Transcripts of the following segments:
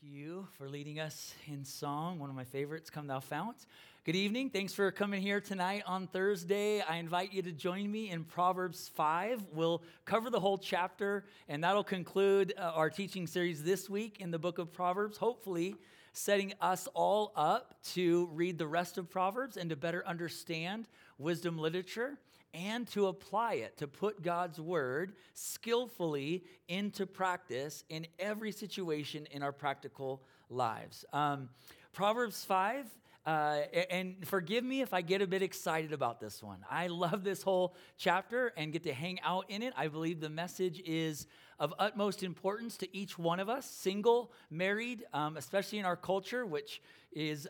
Thank you for leading us in song, one of my favorites, Come Thou Fount. Good evening. Thanks for coming here tonight on Thursday. I invite you to join me in Proverbs 5. We'll cover the whole chapter, and that'll conclude our teaching series this week in the book of Proverbs, hopefully setting us all up to read the rest of Proverbs and to better understand wisdom literature and to apply it, to put God's word skillfully into practice in every situation in our practical lives. Proverbs 5, and forgive me if I get a bit excited about this one. I love this whole chapter and get to hang out in it. I believe the message is of utmost importance to each one of us, single, married, especially in our culture, which is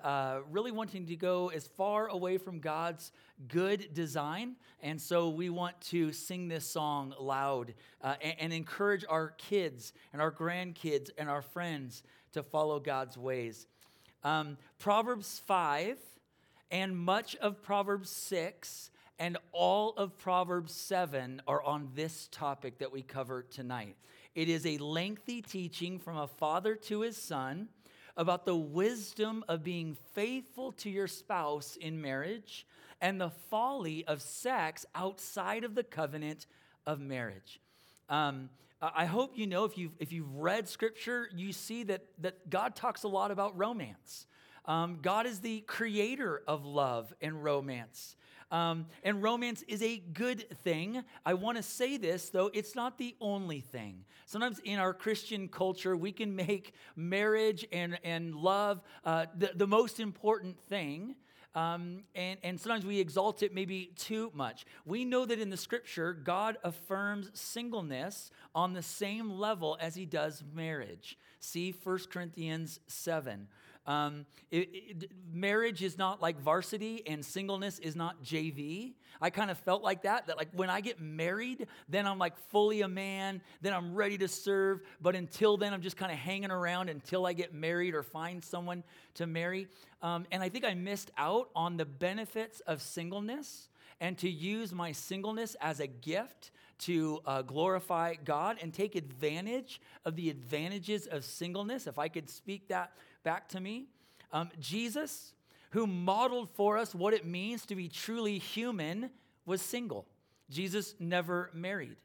really wanting to go as far away from God's good design. And so we want to sing this song loud and encourage our kids and our grandkids and our friends to follow God's ways. Proverbs 5 and much of Proverbs 6 and all of Proverbs 7 are on this topic that we cover tonight. It is a lengthy teaching from a father to his son about the wisdom of being faithful to your spouse in marriage and the folly of sex outside of the covenant of marriage. I hope you know, if you've read Scripture, you see that God talks a lot about romance. God is the creator of love and romance. And romance is a good thing. I want to say this, though, it's not the only thing. Sometimes in our Christian culture, we can make marriage and love the most important thing. And sometimes we exalt it maybe too much. We know that in the Scripture, God affirms singleness on the same level as he does marriage. See 1 Corinthians 7. Marriage is not like varsity and singleness is not JV. I kind of felt like that like when I get married, then I'm like fully a man, then I'm ready to serve. But until then, I'm just kind of hanging around until I get married or find someone to marry. And I think I missed out on the benefits of singleness and to use my singleness as a gift to glorify God and take advantage of the advantages of singleness, if I could speak that back to me. Jesus, who modeled for us what it means to be truly human, was single. Jesus never married.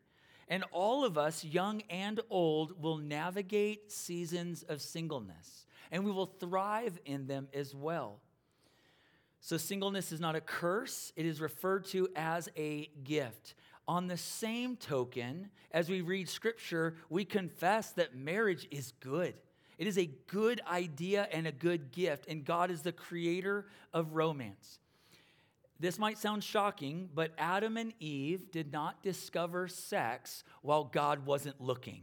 And all of us, young and old, will navigate seasons of singleness, and we will thrive in them as well. So singleness is not a curse. It is referred to as a gift. On the same token, as we read Scripture, we confess that marriage is good. It is a good idea and a good gift, and God is the creator of romance. This might sound shocking, but Adam and Eve did not discover sex while God wasn't looking.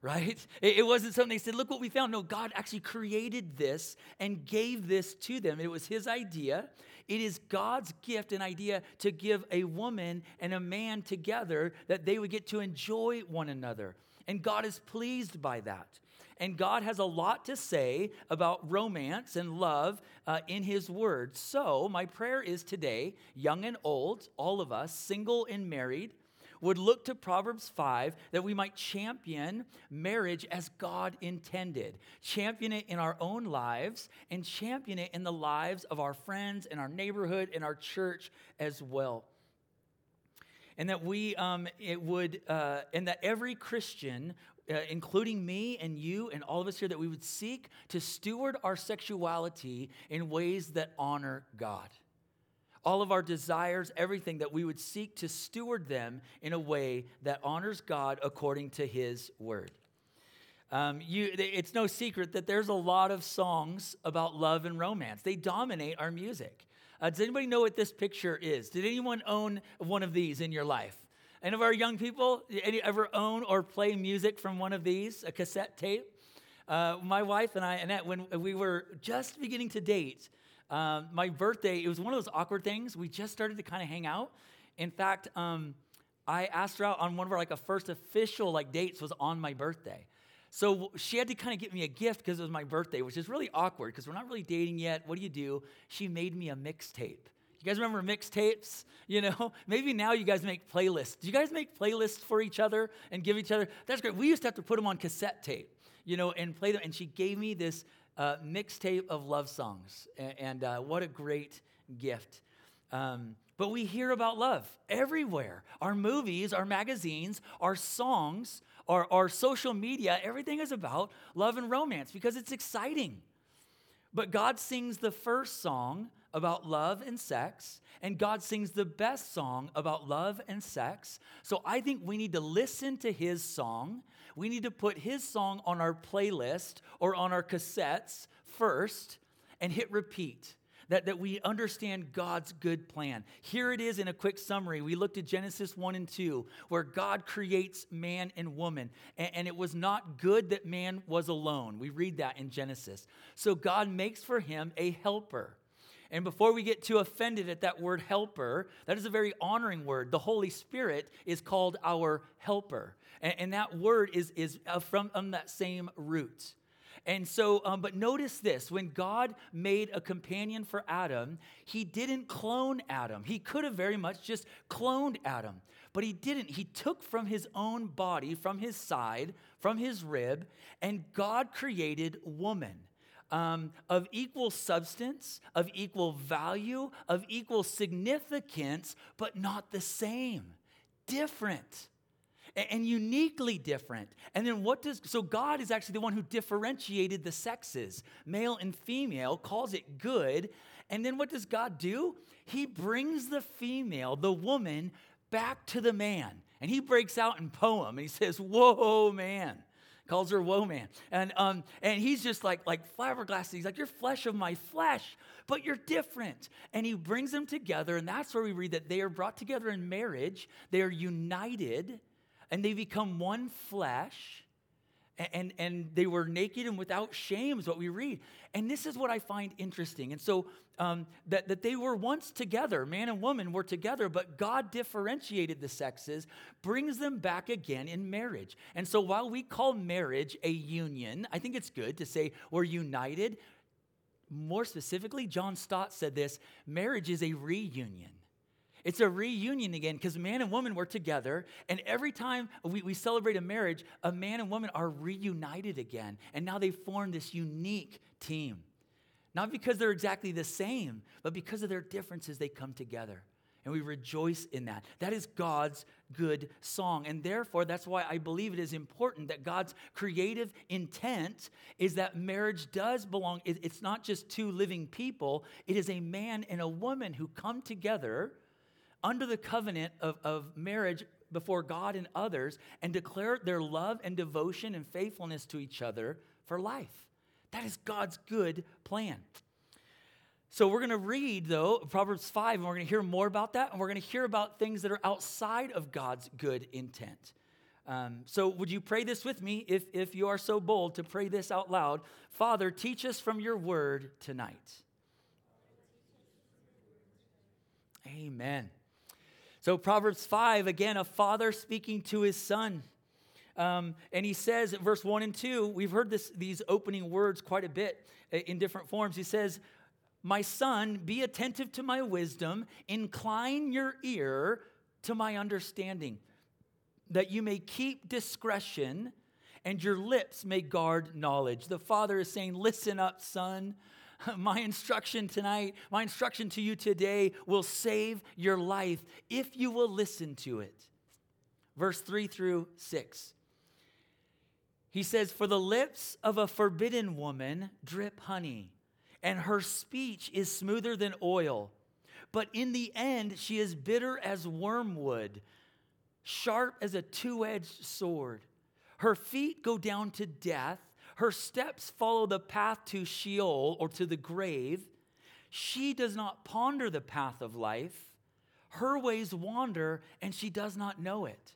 Right? It wasn't something they said, look what we found. No, God actually created this and gave this to them. It was his idea. It is God's gift and idea to give a woman and a man together that they would get to enjoy one another. And God is pleased by that. And God has a lot to say about romance and love in his word. So my prayer is today, young and old, all of us, single and married, would look to Proverbs 5 that we might champion marriage as God intended, champion it in our own lives, and champion it in the lives of our friends and our neighborhood and our church as well. And that that every Christian, including me and you and all of us here, that we would seek to steward our sexuality in ways that honor God. All of our desires, everything, that we would seek to steward them in a way that honors God according to his word. It's no secret that there's a lot of songs about love and romance. They dominate our music. Does anybody know what this picture is? Did anyone own one of these in your life? Any of our young people, any ever own or play music from one of these, a cassette tape? My wife and I, Annette, when we were just beginning to date, my birthday, it was one of those awkward things. We just started to kind of hang out. In fact, I asked her out on one of our first official dates was on my birthday. So she had to kind of get me a gift because it was my birthday, which is really awkward because we're not really dating yet. What do? She made me a mixtape. You guys remember mixtapes? You know, maybe now you guys make playlists. Do you guys make playlists for each other and give each other? That's great. We used to have to put them on cassette tape. you know, and play them. And she gave me this mixtape of love songs. And what a great gift. But we hear about love everywhere. Our movies, our magazines, our songs, our social media, everything is about love and romance because it's exciting. But God sings the first song about love and sex, and God sings the best song about love and sex. So I think we need to listen to his song. We need to put his song on our playlist or on our cassettes first and hit repeat. That we understand God's good plan. Here it is in a quick summary. We looked at Genesis 1 and 2, where God creates man and woman. And it was not good that man was alone. We read that in Genesis. So God makes for him a helper. And before we get too offended at that word helper, that is a very honoring word. The Holy Spirit is called our helper. And that word is from that same root. And so, but notice this, when God made a companion for Adam, he didn't clone Adam. He could have very much just cloned Adam, but he didn't. He took from his own body, from his side, from his rib, and God created woman. Of equal substance, of equal value, of equal significance, but not the same. Different. And uniquely different. And then so God is actually the one who differentiated the sexes, male and female, calls it good. And then what does God do? He brings the female, the woman, back to the man. And he breaks out in poem and he says, "Whoa, man." Calls her woe man. And he's just like flabbergasted. He's like, "You're flesh of my flesh, but you're different." And he brings them together. And that's where we read that they are brought together in marriage. They are united. And they become one flesh, and they were naked and without shame is what we read. And this is what I find interesting. And so that they were once together, man and woman were together, but God differentiated the sexes, brings them back again in marriage. And so while we call marriage a union, I think it's good to say we're united. More specifically, John Stott said this, marriage is a reunion. It's a reunion again because man and woman were together, and every time we celebrate a marriage, a man and woman are reunited again, and now they form this unique team. Not because they're exactly the same, but because of their differences, they come together, and we rejoice in that. That is God's good song, and therefore, that's why I believe it is important that God's creative intent is that marriage does belong. It's not just two living people. It is a man and a woman who come together under the covenant of marriage before God and others, and declare their love and devotion and faithfulness to each other for life. That is God's good plan. So we're going to read, though, Proverbs 5, and we're going to hear more about that, and we're going to hear about things that are outside of God's good intent. So would you pray this with me, if you are so bold to pray this out loud? Father, teach us from your word tonight. Amen. So Proverbs 5, again, a father speaking to his son. And he says in verse 1 and 2, we've heard these opening words quite a bit in different forms. He says, "My son, be attentive to my wisdom, incline your ear to my understanding, that you may keep discretion and your lips may guard knowledge." The father is saying, "Listen up, son. My instruction tonight, my instruction to you today will save your life if you will listen to it." Verse 3 through 6. He says, "For the lips of a forbidden woman drip honey, and her speech is smoother than oil. But in the end, she is bitter as wormwood, sharp as a two-edged sword. Her feet go down to death. Her steps follow the path to Sheol," or to the grave. "She does not ponder the path of life. Her ways wander, and she does not know it."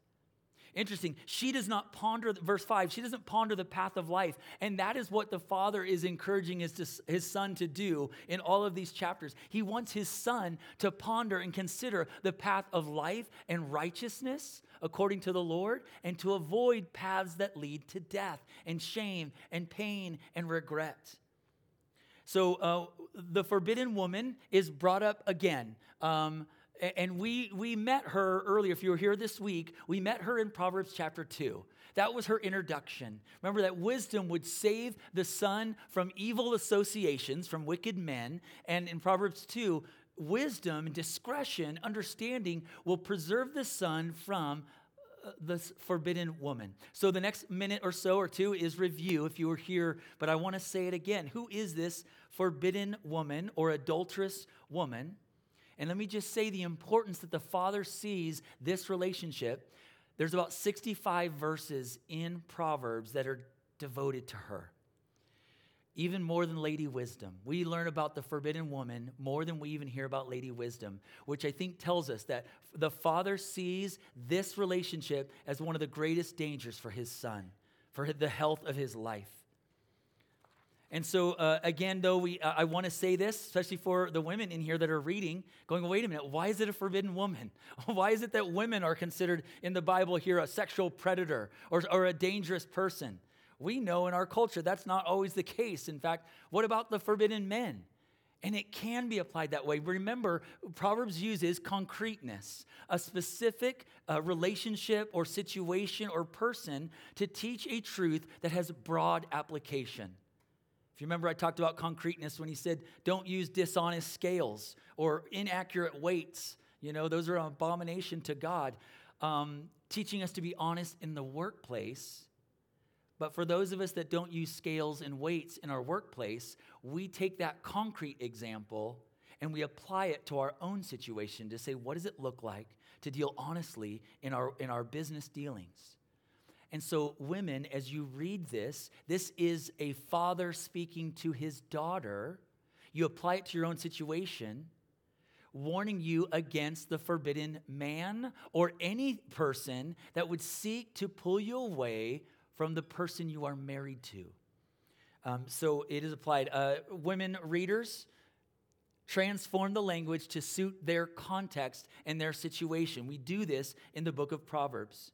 Interesting. She does not ponder, verse 5, she doesn't ponder the path of life. And that is what the father is encouraging his son to do in all of these chapters. He wants his son to ponder and consider the path of life and righteousness according to the Lord, and to avoid paths that lead to death and shame and pain and regret. So the forbidden woman is brought up again. And we met her earlier, if you were here this week, we met her in Proverbs chapter 2. That was her introduction. Remember that wisdom would save the son from evil associations, from wicked men. And in Proverbs 2, wisdom, discretion, understanding will preserve the son from the forbidden woman. So the next minute or so or two is review, if you were here, but I want to say it again. Who is this forbidden woman or adulterous woman? And let me just say the importance that the Father sees this relationship. There's about 65 verses in Proverbs that are devoted to her. Even more than Lady Wisdom. We learn about the forbidden woman more than we even hear about Lady Wisdom, which I think tells us that the Father sees this relationship as one of the greatest dangers for his son, for the health of his life. And so, again, though, I want to say this, especially for the women in here that are reading, going, wait a minute, why is it a forbidden woman? Why is it that women are considered in the Bible here a sexual predator or a dangerous person? We know in our culture that's not always the case. In fact, what about the forbidden men? And it can be applied that way. Remember, Proverbs uses concreteness, a specific relationship or situation or person to teach a truth that has broad application. If you remember, I talked about concreteness when he said, don't use dishonest scales or inaccurate weights. You know, those are an abomination to God. Teaching us to be honest in the workplace. But for those of us that don't use scales and weights in our workplace, we take that concrete example and we apply it to our own situation to say, what does it look like to deal honestly in our business dealings? And so women, as you read this, this is a father speaking to his daughter. You apply it to your own situation, warning you against the forbidden man or any person that would seek to pull you away from the person you are married to. So it is applied. Women readers transform the language to suit their context and their situation. We do this in the book of Proverbs.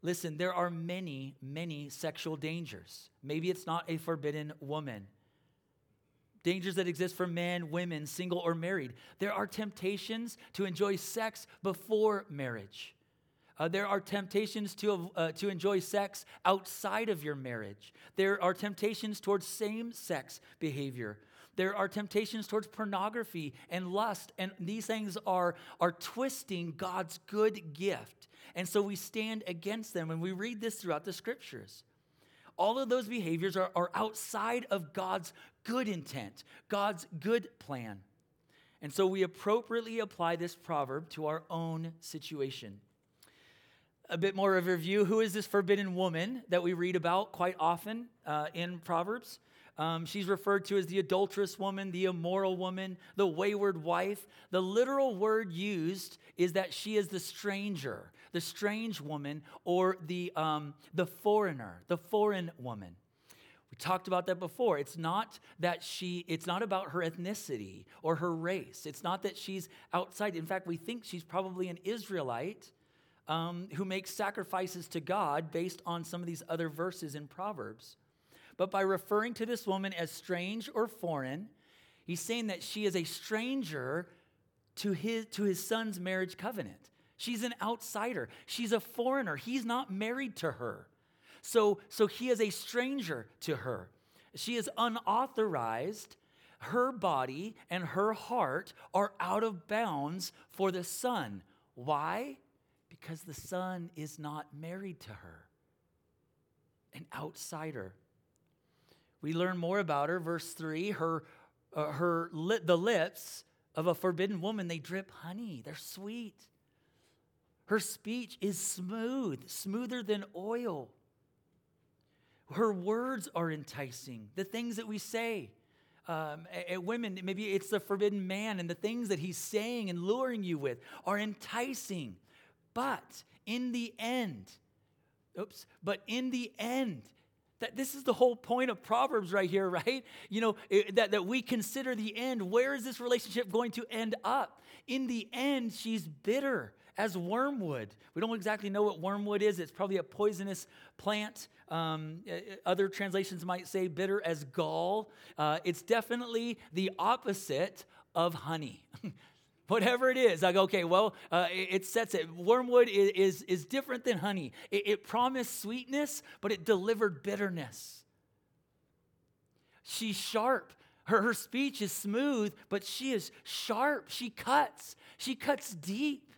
Listen, there are many, many sexual dangers. Maybe it's not a forbidden woman. Dangers that exist for men, women, single or married. There are temptations to enjoy sex before marriage. There are temptations to enjoy sex outside of your marriage. There are temptations towards same-sex behavior. There are temptations towards pornography and lust, and these things are twisting God's good gift. And so we stand against them, and we read this throughout the scriptures. All of those behaviors are outside of God's good intent, God's good plan. And so we appropriately apply this proverb to our own situation. A bit more of a review. Who is this forbidden woman that we read about quite often in Proverbs? She's referred to as the adulterous woman, the immoral woman, the wayward wife. The literal word used is that she is the stranger, the strange woman, or the foreigner, the foreign woman. We talked about that before. It's not about her ethnicity or her race. It's not that she's outside. In fact, we think she's probably an Israelite who makes sacrifices to God based on some of these other verses in Proverbs. But by referring to this woman as strange or foreign, he's saying that she is a stranger to his son's marriage covenant. She's an outsider. She's a foreigner. He's not married to her. So he is a stranger to her. She is unauthorized. Her body and her heart are out of bounds for the son. Why? Because the son is not married to her. An outsider. We learn more about her. Verse 3, the lips of a forbidden woman, they drip honey. They're sweet. Her speech is smooth, smoother than oil. Her words are enticing. The things that we say. Women, maybe it's the forbidden man, and the things that he's saying and luring you with are enticing. But in the end, that this is the whole point of Proverbs right here, right? You know, that we consider the end. Where is this relationship going to end up? In the end, she's bitter as wormwood. We don't exactly know what wormwood is. It's probably a poisonous plant. Other translations might say bitter as gall. It's definitely the opposite of honey. Whatever it is, I go, okay, well, it sets it. Wormwood is different than honey. It promised sweetness, but it delivered bitterness. She's sharp. Her speech is smooth, but she is sharp. She cuts deep.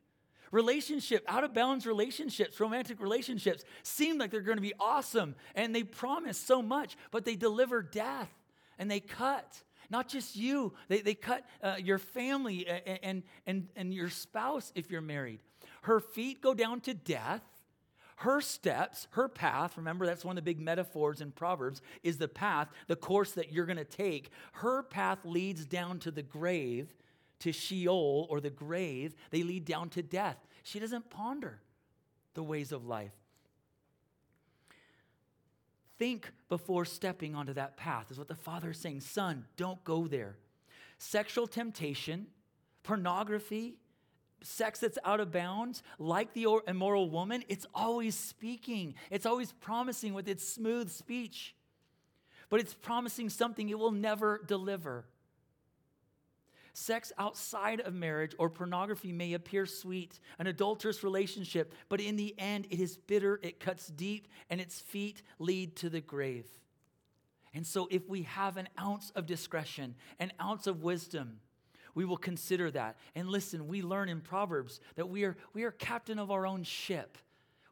Out-of-bounds relationships, romantic relationships seem like they're going to be awesome, and they promise so much, but they deliver death, and they cut. Not just you. They cut your family and your spouse if you're married. Her feet go down to death. Her steps, her path, remember that's one of the big metaphors in Proverbs, is the path, the course that you're going to take. Her path leads down to the grave, to Sheol or the grave. They lead down to death. She doesn't ponder the ways of life. Think before stepping onto that path is what the Father is saying. Son, don't go there. Sexual temptation, pornography, sex that's out of bounds, like the immoral woman, it's always speaking. It's always promising with its smooth speech. But it's promising something it will never deliver. Sex outside of marriage or pornography may appear sweet, an adulterous relationship, but in the end, it is bitter, it cuts deep, and its feet lead to the grave. And so if we have an ounce of discretion, an ounce of wisdom, we will consider that. And listen, we learn in Proverbs that we are captain of our own ship.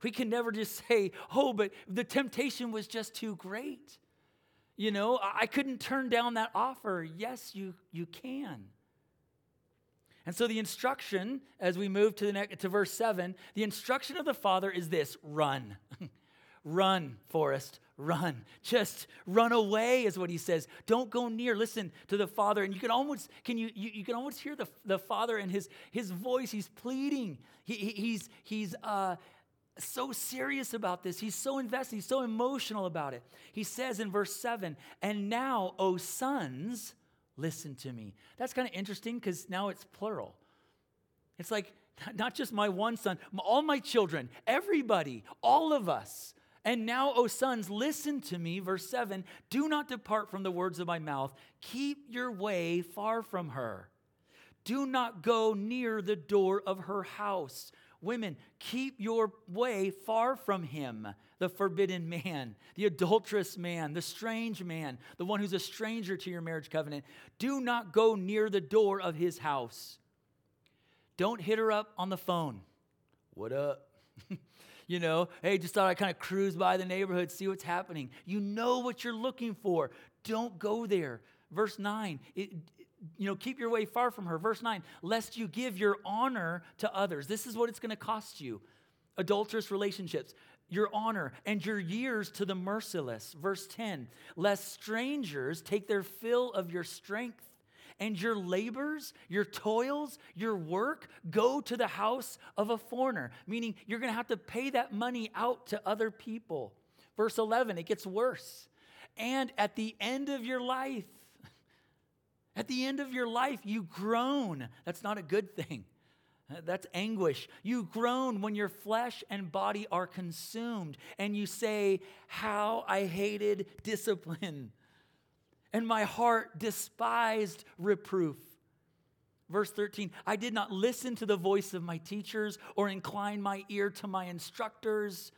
We can never just say, oh, but the temptation was just too great. You know, I couldn't turn down that offer. Yes, you can. And so the instruction, as we move to the next, to verse 7, the instruction of the Father is this: run. Run, Forrest, run. Just run away is what he says. Don't go near. Listen to the Father. And you can almost you can almost hear the Father in his voice. He's pleading. He's so serious about this. He's so invested, he's so emotional about it. He says in verse 7, "And now, O sons, listen to me." That's kind of interesting because now it's plural. It's like not just my one son, all my children, everybody, all of us. And now, O sons, listen to me. Verse 7, do not depart from the words of my mouth. Keep your way far from her. Do not go near the door of her house. Women, keep your way far from him, the forbidden man, the adulterous man, the strange man, the one who's a stranger to your marriage covenant. Do not go near the door of his house. Don't hit her up on the phone. What up? You know, hey, just thought I'd kind of cruise by the neighborhood, see what's happening. You know what you're looking for. Don't go there. Verse 9, keep your way far from her. Verse 9, lest you give your honor to others. This is what it's going to cost you. Adulterous relationships, your honor, and your years to the merciless. Verse 10, lest strangers take their fill of your strength, and your labors, your toils, your work go to the house of a foreigner. Meaning you're going to have to pay that money out to other people. Verse 11, it gets worse. And at the end of your life, you groan. That's not a good thing. That's anguish. You groan when your flesh and body are consumed, and you say, how I hated discipline, and my heart despised reproof. Verse 13, I did not listen to the voice of my teachers or incline my ear to my instructors.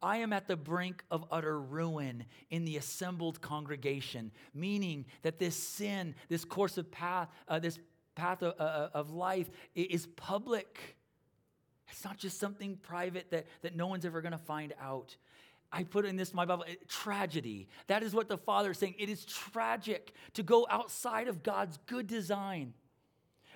I am at the brink of utter ruin in the assembled congregation, meaning that this sin, this course of path, this path of life is public. It's not just something private that no one's ever going to find out. I put in this in my Bible, tragedy. That is what the Father is saying. It is tragic to go outside of God's good design.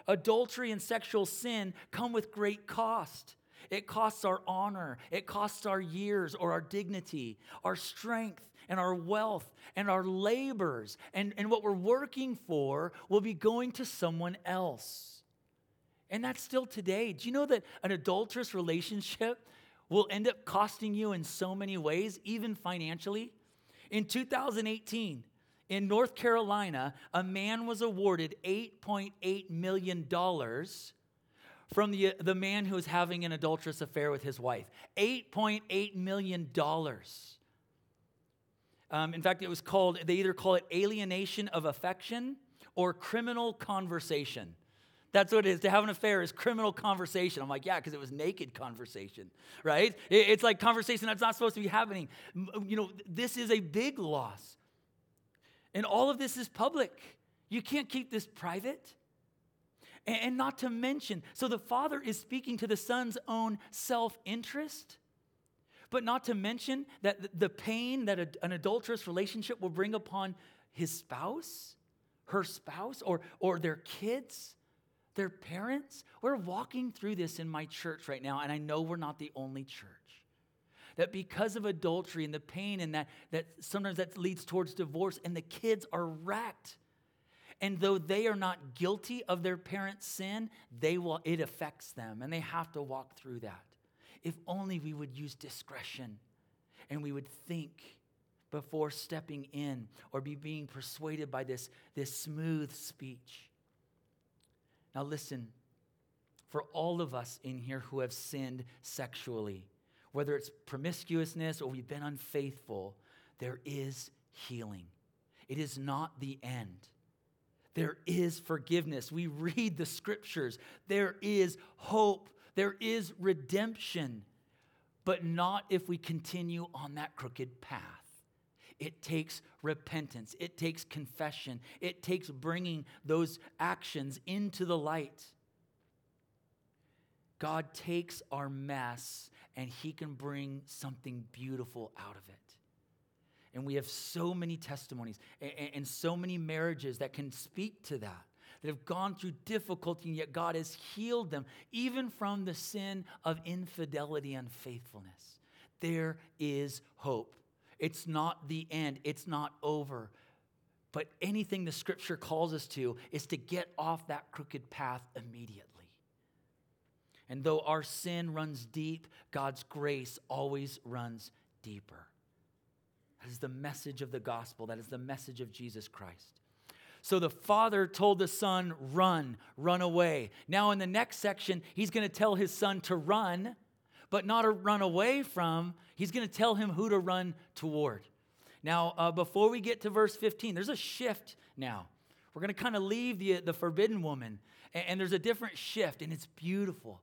Adultery and sexual sin come with great cost. It costs our honor, it costs our years or our dignity, our strength and our wealth and our labors, and what we're working for will be going to someone else. And that's still today. Do you know that an adulterous relationship will end up costing you in so many ways, even financially? In 2018, in North Carolina, a man was awarded $8.8 million from the man who was having an adulterous affair with his wife. $8.8 million. In fact, it was called, they either call it alienation of affection or criminal conversation. That's what it is. To have an affair is criminal conversation. I'm like, yeah, because it was naked conversation, right? It's like conversation that's not supposed to be happening. You know, this is a big loss. And all of this is public. You can't keep this private. And not to mention, so the father is speaking to the son's own self-interest, but not to mention that the pain that an adulterous relationship will bring upon his spouse, her spouse, or their kids, their parents. We're walking through this in my church right now, and I know we're not the only church. That because of adultery and the pain and that sometimes that leads towards divorce, and the kids are wrecked. And though they are not guilty of their parents' sin, it affects them, and they have to walk through that. If only we would use discretion and we would think before stepping in or being persuaded by this smooth speech. Now listen, for all of us in here who have sinned sexually, whether it's promiscuousness or we've been unfaithful, there is healing. It is not the end. There is forgiveness. We read the scriptures. There is hope. There is redemption, but not if we continue on that crooked path. It takes repentance. It takes confession. It takes bringing those actions into the light. God takes our mess and he can bring something beautiful out of it. And we have so many testimonies and so many marriages that can speak to that. That have gone through difficulty, and yet God has healed them, even from the sin of infidelity and faithfulness. There is hope. It's not the end. It's not over. But anything the scripture calls us to is to get off that crooked path immediately. And though our sin runs deep, God's grace always runs deeper. That is the message of the gospel. That is the message of Jesus Christ. So the father told the son, run away. Now in the next section, he's going to tell his son to run, but not to run away from. He's going to tell him who to run toward. Now, before we get to verse 15, there's a shift now. We're going to kind of leave the forbidden woman, and there's a different shift, and it's beautiful.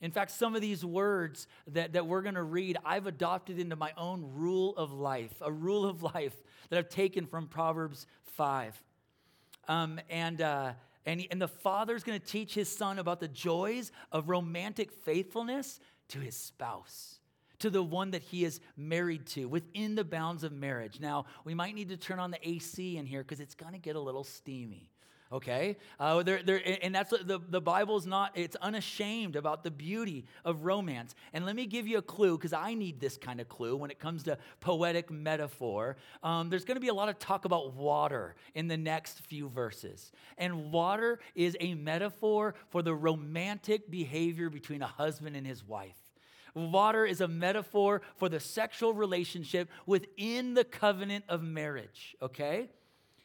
In fact, some of these words that we're going to read, I've adopted into my own rule of life, a rule of life that I've taken from Proverbs 5. And the father's going to teach his son about the joys of romantic faithfulness to his spouse, to the one that he is married to within the bounds of marriage. Now, we might need to turn on the AC in here because it's going to get a little steamy, okay? And that's what the Bible's not, it's unashamed about the beauty of romance. And let me give you a clue, because I need this kind of clue when it comes to poetic metaphor. There's going to be a lot of talk about water in the next few verses. And water is a metaphor for the romantic behavior between a husband and his wife. Water is a metaphor for the sexual relationship within the covenant of marriage, okay?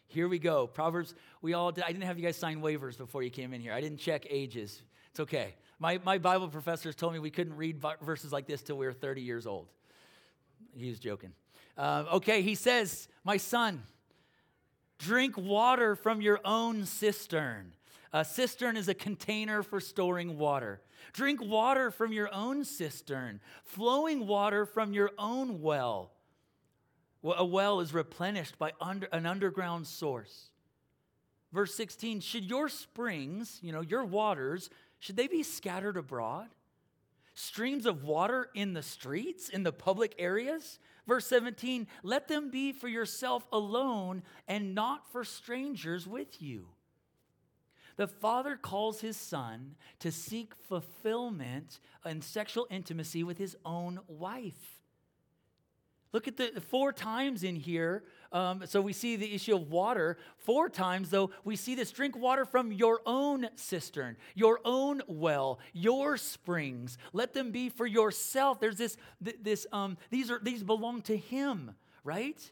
Here we go. Proverbs, I didn't have you guys sign waivers before you came in here. I didn't check ages. It's okay. My Bible professors told me we couldn't read verses like this till we were 30 years old. He was joking. Okay, he says, my son, drink water from your own cistern. A cistern is a container for storing water. Drink water from your own cistern, flowing water from your own well. A well is replenished by an underground source. Verse 16, should your springs, your waters, should they be scattered abroad? Streams of water in the streets, in the public areas? Verse 17, let them be for yourself alone and not for strangers with you. The father calls his son to seek fulfillment and sexual intimacy with his own wife. Look at the four times in here. So we see the issue of water. Four times, though, we see this: drink water from your own cistern, your own well, your springs. Let them be for yourself. There's these belong to him, right?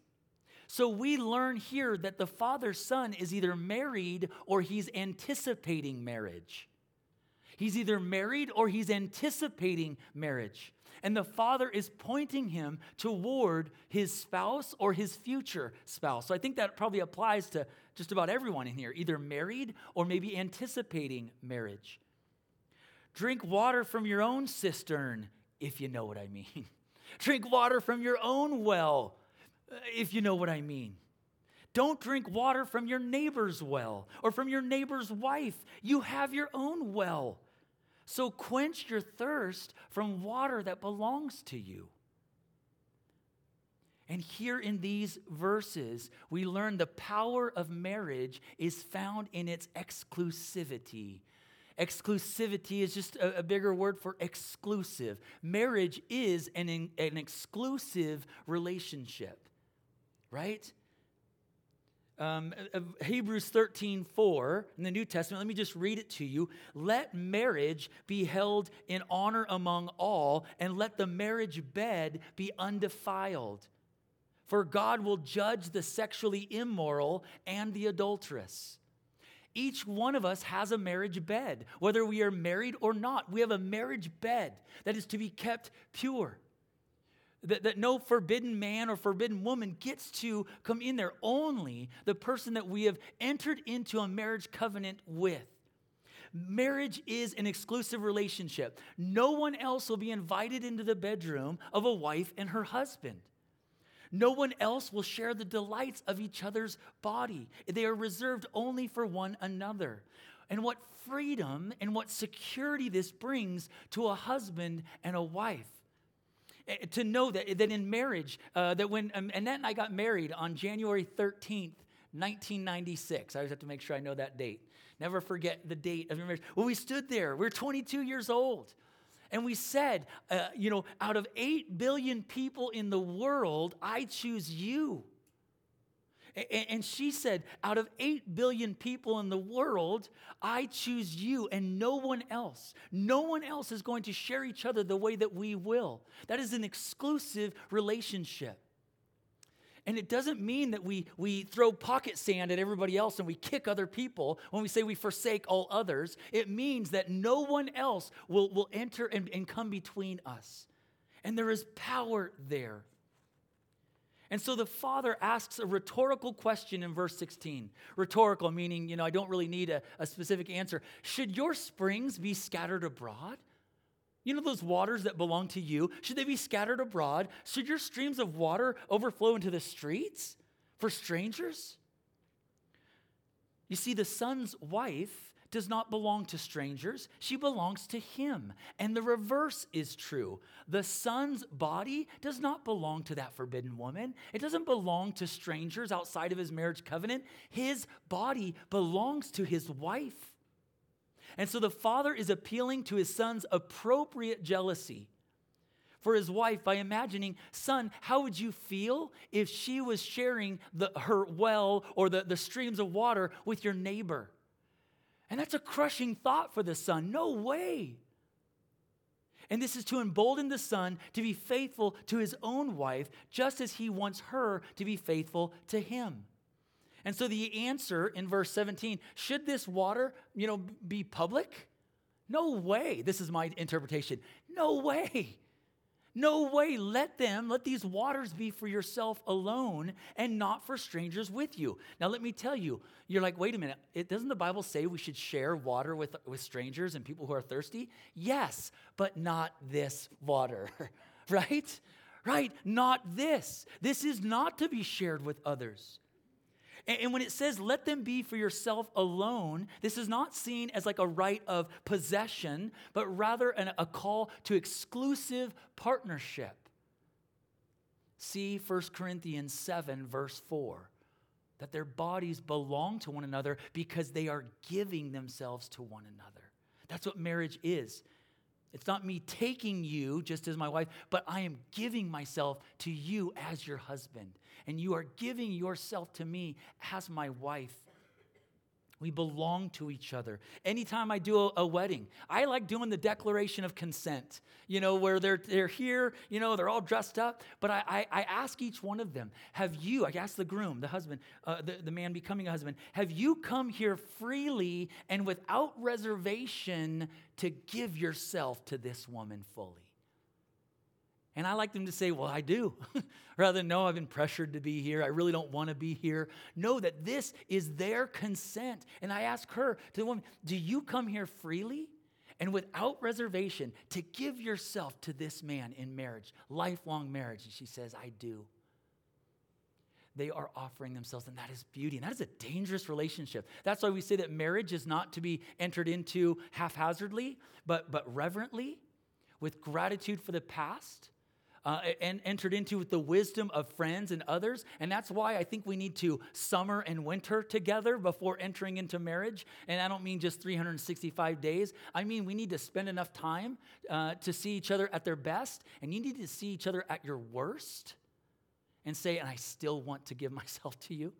So we learn here that the father's son is either married or he's anticipating marriage. He's either married or he's anticipating marriage. And the father is pointing him toward his spouse or his future spouse. So I think that probably applies to just about everyone in here, either married or maybe anticipating marriage. Drink water from your own cistern, if you know what I mean. Drink water from your own well, if you know what I mean. Don't drink water from your neighbor's well or from your neighbor's wife. You have your own well. So quench your thirst from water that belongs to you. And here in these verses, we learn the power of marriage is found in its exclusivity. Exclusivity is just a bigger word for exclusive. Marriage is an exclusive relationship, right? Hebrews 13:4 in the New Testament, let me just read it to you. Let marriage be held in honor among all, and let the marriage bed be undefiled. For God will judge the sexually immoral and the adulterous. Each one of us has a marriage bed. Whether we are married or not, we have a marriage bed that is to be kept pure. That no forbidden man or forbidden woman gets to come in there. Only the person that we have entered into a marriage covenant with. Marriage is an exclusive relationship. No one else will be invited into the bedroom of a wife and her husband. No one else will share the delights of each other's body. They are reserved only for one another. And what freedom and what security this brings to a husband and a wife. To know that in marriage, that when Annette and I got married on January 13th, 1996, I always have to make sure I know that date. Never forget the date of your marriage. Well, we stood there. We were 22 years old. And we said, out of 8 billion people in the world, I choose you. And she said, out of 8 billion people in the world, I choose you and no one else. No one else is going to share each other the way that we will. That is an exclusive relationship. And it doesn't mean that we throw pocket sand at everybody else and we kick other people when we say we forsake all others. It means that no one else will enter and come between us. And there is power there. And so the father asks a rhetorical question in verse 16. Rhetorical, meaning, I don't really need a specific answer. Should your springs be scattered abroad? Those waters that belong to you, should they be scattered abroad? Should your streams of water overflow into the streets for strangers? You see, the son's wife does not belong to strangers. She belongs to him. And the reverse is true. The son's body does not belong to that forbidden woman. It doesn't belong to strangers outside of his marriage covenant. His body belongs to his wife. And so the father is appealing to his son's appropriate jealousy for his wife by imagining, son, how would you feel if she was sharing her well or the streams of water with your neighbor? And that's a crushing thought for the son. No way. And this is to embolden the son to be faithful to his own wife, just as he wants her to be faithful to him. And so the answer in verse 17, should this water, be public? No way. This is my interpretation. No way. No way. Let these waters be for yourself alone and not for strangers with you. Now, let me tell you, you're like, wait a minute. Doesn't the Bible say we should share water with strangers and people who are thirsty? Yes, but not this water, right? Right? Not this. This is not to be shared with others. And when it says, let them be for yourself alone, this is not seen as like a right of possession, but rather a call to exclusive partnership. See 1 Corinthians 7, verse 4, that their bodies belong to one another because they are giving themselves to one another. That's what marriage is. It's not me taking you just as my wife, but I am giving myself to you as your husband. And you are giving yourself to me as my wife. We belong to each other. Anytime I do a wedding, I like doing the declaration of consent, you know, where they're here, you know, they're all dressed up. But I ask each one of them, have you, I ask the groom, the husband, the man becoming a husband, have you come here freely and without reservation to give yourself to this woman fully? And I like them to say, well, I do. Rather than, no, I've been pressured to be here. I really don't want to be here. Know that this is their consent. And I ask her, to the woman, do you come here freely and without reservation to give yourself to this man in marriage, lifelong marriage? And she says, I do. They are offering themselves, and that is beauty. And that is a dangerous relationship. That's why we say that marriage is not to be entered into haphazardly, but reverently, with gratitude for the past, and entered into with the wisdom of friends and others. And that's why I think we need to summer and winter together before entering into marriage. And I don't mean just 365 days. I mean, we need to spend enough time to see each other at their best. And you need to see each other at your worst and say, and I still want to give myself to you.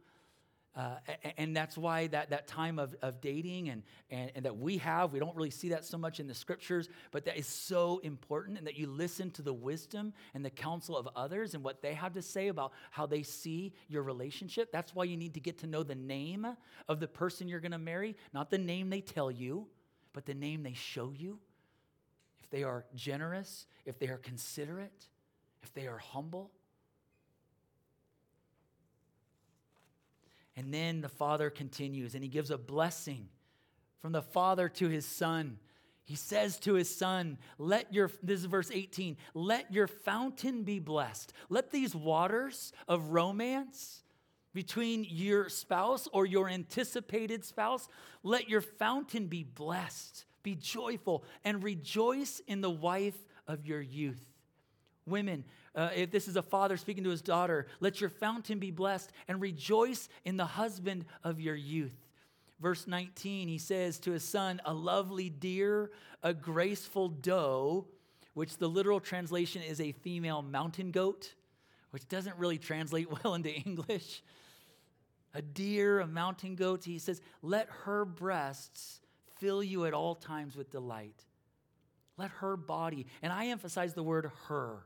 And that's why that time of dating and that we don't really see that so much in the scriptures, but that is so important, and that you listen to the wisdom and the counsel of others and what they have to say about how they see your relationship. That's why you need to get to know the name of the person you're going to marry, not the name they tell you, but the name they show you. If they are generous, if they are considerate, if they are humble. And then the father continues, and he gives a blessing from the father to his son. He says to his son, this is verse 18, let your fountain be blessed. Let these waters of romance between your spouse or your anticipated spouse, let your fountain be blessed, be joyful, and rejoice in the wife of your youth. Women, if this is a father speaking to his daughter, let your fountain be blessed and rejoice in the husband of your youth. Verse 19, he says to his son, a lovely deer, a graceful doe, which the literal translation is a female mountain goat, which doesn't really translate well into English. A deer, a mountain goat. He says, let her breasts fill you at all times with delight. Let her body, and I emphasize the word her,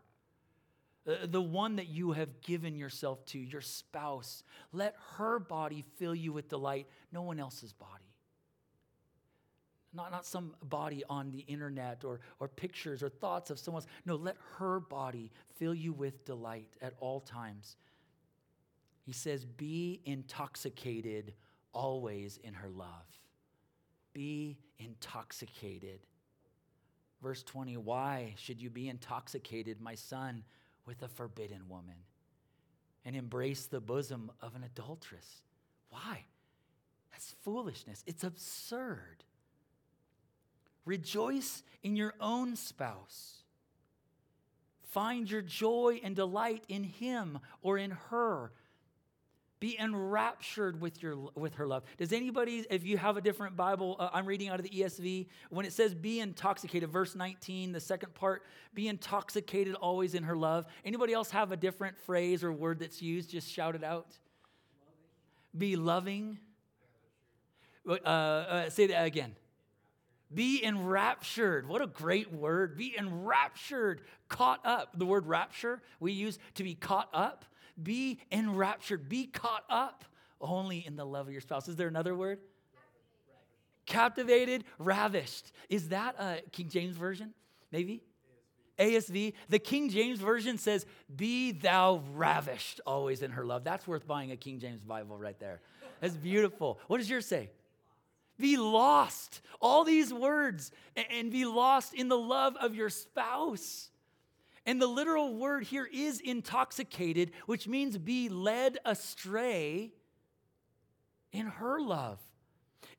the one that you have given yourself to, your spouse, let her body fill you with delight, no one else's body. Not some body on the internet or pictures or thoughts of someone else. No, let her body fill you with delight at all times. He says, be intoxicated always in her love. Be intoxicated. Verse 20, why should you be intoxicated, my son, with a forbidden woman, and embrace the bosom of an adulteress? Why? That's foolishness. It's absurd. Rejoice in your own spouse. Find your joy and delight in him or in her. Be enraptured with her love. Does anybody, if you have a different Bible, I'm reading out of the ESV, when it says be intoxicated, verse 19, the second part, be intoxicated always in her love. Anybody else have a different phrase or word that's used? Just shout it out. Loving. Be loving. Say that again. Be enraptured. What a great word. Be enraptured, caught up. The word rapture we use to be caught up. Be enraptured, be caught up only in the love of your spouse. Is there another word? Captivated, ravished. Is that a King James Version? Maybe? ASV. The King James Version says, be thou ravished always in her love. That's worth buying a King James Bible right there. That's beautiful. What does yours say? Be lost. All these words. And be lost in the love of your spouse. And the literal word here is intoxicated, which means be led astray in her love.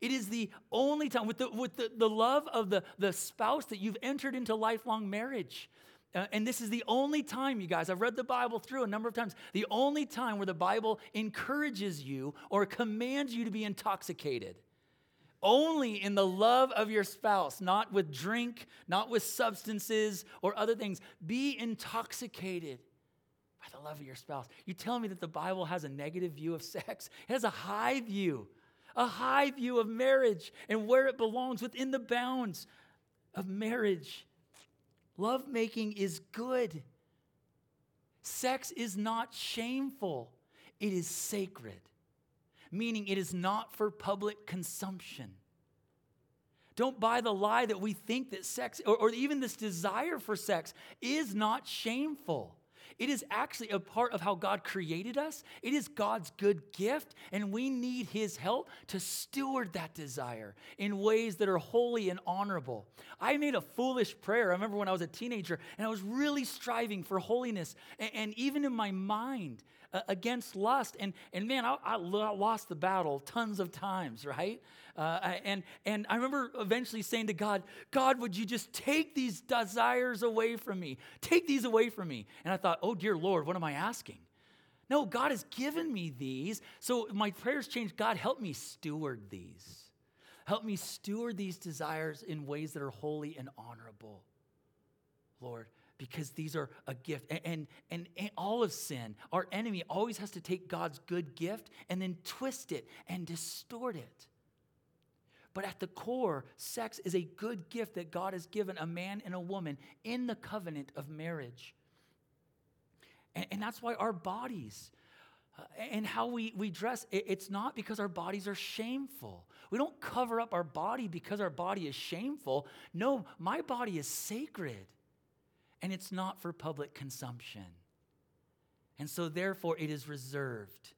It is the only time, with the love of the spouse that you've entered into lifelong marriage. And this is the only time, you guys, I've read the Bible through a number of times, the only time where the Bible encourages you or commands you to be intoxicated. Only in the love of your spouse, not with drink, not with substances or other things. Be intoxicated by the love of your spouse. You tell me that the Bible has a negative view of sex. It has a high view, a high view of marriage and where it belongs within the bounds of marriage. Lovemaking is good. Sex is not shameful. It is sacred, meaning it is not for public consumption. Don't buy the lie that we think that sex, or even this desire for sex, is not shameful. It is actually a part of how God created us. It is God's good gift, and we need His help to steward that desire in ways that are holy and honorable. I made a foolish prayer. I remember when I was a teenager, and I was really striving for holiness, and even in my mind, against lust. And man, I lost the battle tons of times, right? And I remember eventually saying to God, God, would you just take these desires away from me? Take these away from me. And I thought, oh dear Lord, what am I asking? No, God has given me these. So my prayers changed. God, help me steward these. Help me steward these desires in ways that are holy and honorable, Lord, because these are a gift. And all of sin, our enemy always has to take God's good gift and then twist it and distort it. But at the core, sex is a good gift that God has given a man and a woman in the covenant of marriage. And that's why our bodies and how we dress, it's not because our bodies are shameful. We don't cover up our body because our body is shameful. No, my body is sacred, and it's not for public consumption. And so therefore, it is reserved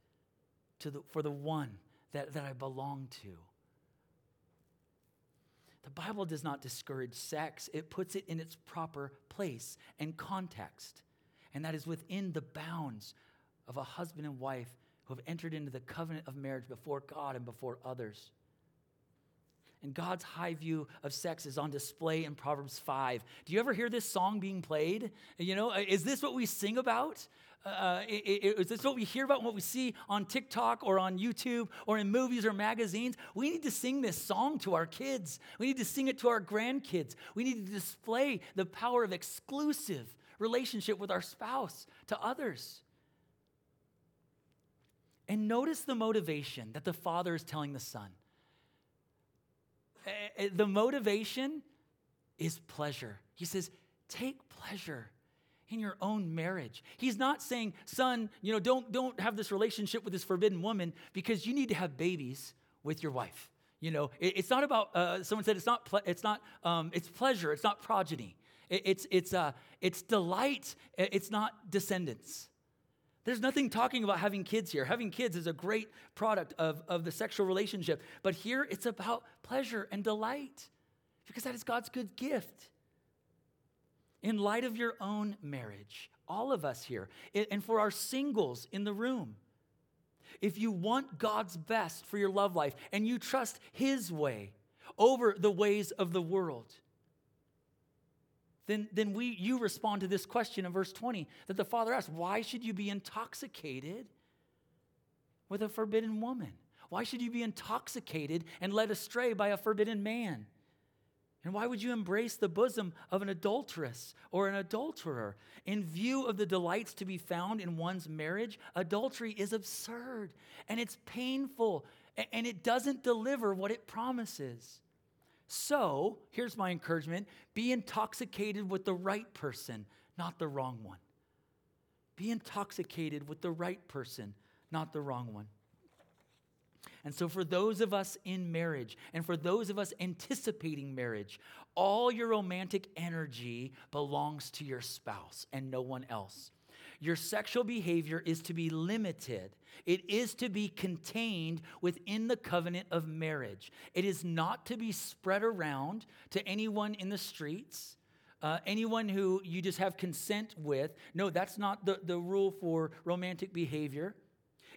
for the one that I belong to. The Bible does not discourage sex. It puts it in its proper place and context. And that is within the bounds of a husband and wife who have entered into the covenant of marriage before God and before others. And God's high view of sex is on display in Proverbs 5. Do you ever hear this song being played? You know, is this what we sing about? Is this what we hear about and what we see on TikTok or on YouTube or in movies or magazines? We need to sing this song to our kids. We need to sing it to our grandkids. We need to display the power of exclusive relationship with our spouse to others. And notice the motivation that the father is telling the son. The motivation is pleasure. He says, take pleasure in your own marriage. He's not saying, son, you know, don't have this relationship with this forbidden woman because you need to have babies with your wife. You know, it's not about. Someone said it's pleasure. It's not progeny. It's delight. It's not descendants. There's nothing talking about having kids here. Having kids is a great product of the sexual relationship. But here it's about pleasure and delight because that is God's good gift. In light of your own marriage, all of us here, and for our singles in the room, if you want God's best for your love life and you trust His way over the ways of the world, then you respond to this question in verse 20 that the father asks, why should you be intoxicated with a forbidden woman? Why should you be intoxicated and led astray by a forbidden man? And why would you embrace the bosom of an adulteress or an adulterer? In view of the delights to be found in one's marriage, adultery is absurd and it's painful and it doesn't deliver what it promises. So, here's my encouragement, be intoxicated with the right person, not the wrong one. Be intoxicated with the right person, not the wrong one. And so for those of us in marriage, and for those of us anticipating marriage, all your romantic energy belongs to your spouse and no one else. Your sexual behavior is to be limited. It is to be contained within the covenant of marriage. It is not to be spread around to anyone in the streets, anyone who you just have consent with. No, that's not the rule for romantic behavior.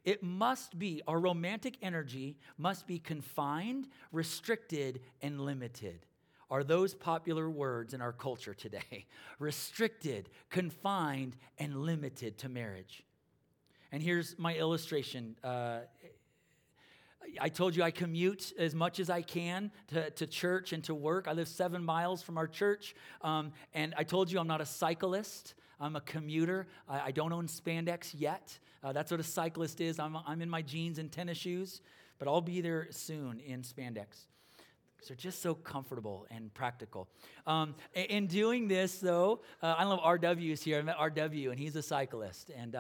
It must be, our romantic energy must be confined, restricted, and limited. Are those popular words in our culture today? Restricted, confined, and limited to marriage. And here's my illustration. I told you I commute as much as I can to church and to work. I live 7 miles from our church. And I told you I'm not a cyclist. I'm a commuter. I don't own spandex yet. That's what a cyclist is. I'm in my jeans and tennis shoes. but I'll be there soon in spandex. They're just so comfortable and practical. In doing this, though, I love RW's here. I met RW, and he's a cyclist. And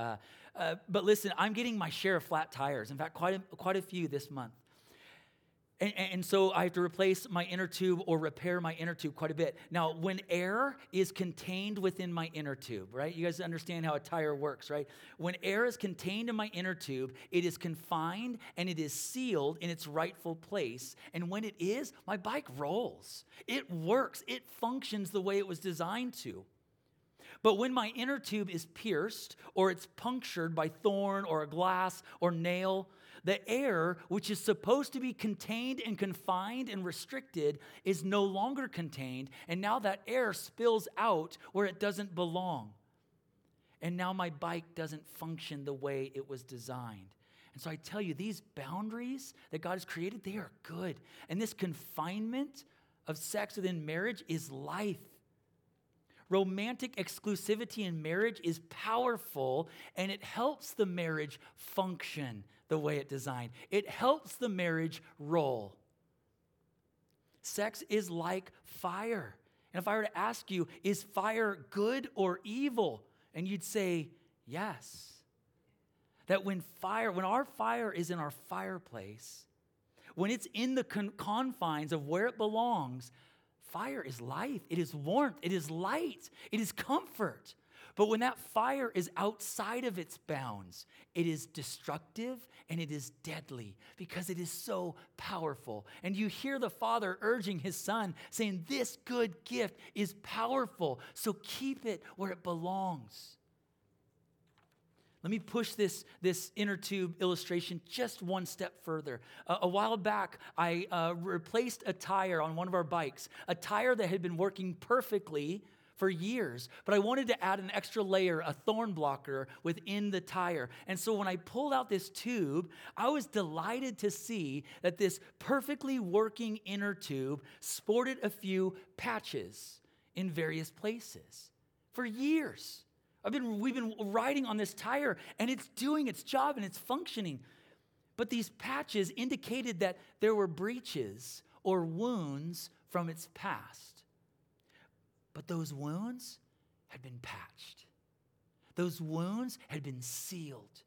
but listen, I'm getting my share of flat tires. In fact, quite a few this month. And so I have to replace my inner tube or repair my inner tube quite a bit. Now, when air is contained within my inner tube, right? You guys understand how a tire works, right? When air is contained in my inner tube, it is confined and it is sealed in its rightful place. And when it is, my bike rolls. It works. It functions the way it was designed to. But when my inner tube is pierced or it's punctured by thorn or a glass or nail, the air, which is supposed to be contained and confined and restricted, is no longer contained, and now that air spills out where it doesn't belong. And now my bike doesn't function the way it was designed. And so I tell you, these boundaries that God has created, they are good. And this confinement of sex within marriage is life. Romantic exclusivity in marriage is powerful, and it helps the marriage function the way it's designed. It helps the marriage roll. Sex is like fire. And if I were to ask you, is fire good or evil? And you'd say, yes. That when our fire is in our fireplace, when it's in the confines of where it belongs, fire is life, it is warmth, it is light, it is comfort. But when that fire is outside of its bounds, it is destructive and it is deadly because it is so powerful. And you hear the Father urging his Son, saying, this good gift is powerful, so keep it where it belongs. Let me push this inner tube illustration just one step further. A while back, I replaced a tire on one of our bikes, a tire that had been working perfectly for years, but I wanted to add an extra layer, a thorn blocker within the tire. And so when I pulled out this tube, I was delighted to see that this perfectly working inner tube sported a few patches in various places for years. We've been riding on this tire, and it's doing its job, and it's functioning. But these patches indicated that there were breaches or wounds from its past. But those wounds had been patched. Those wounds had been sealed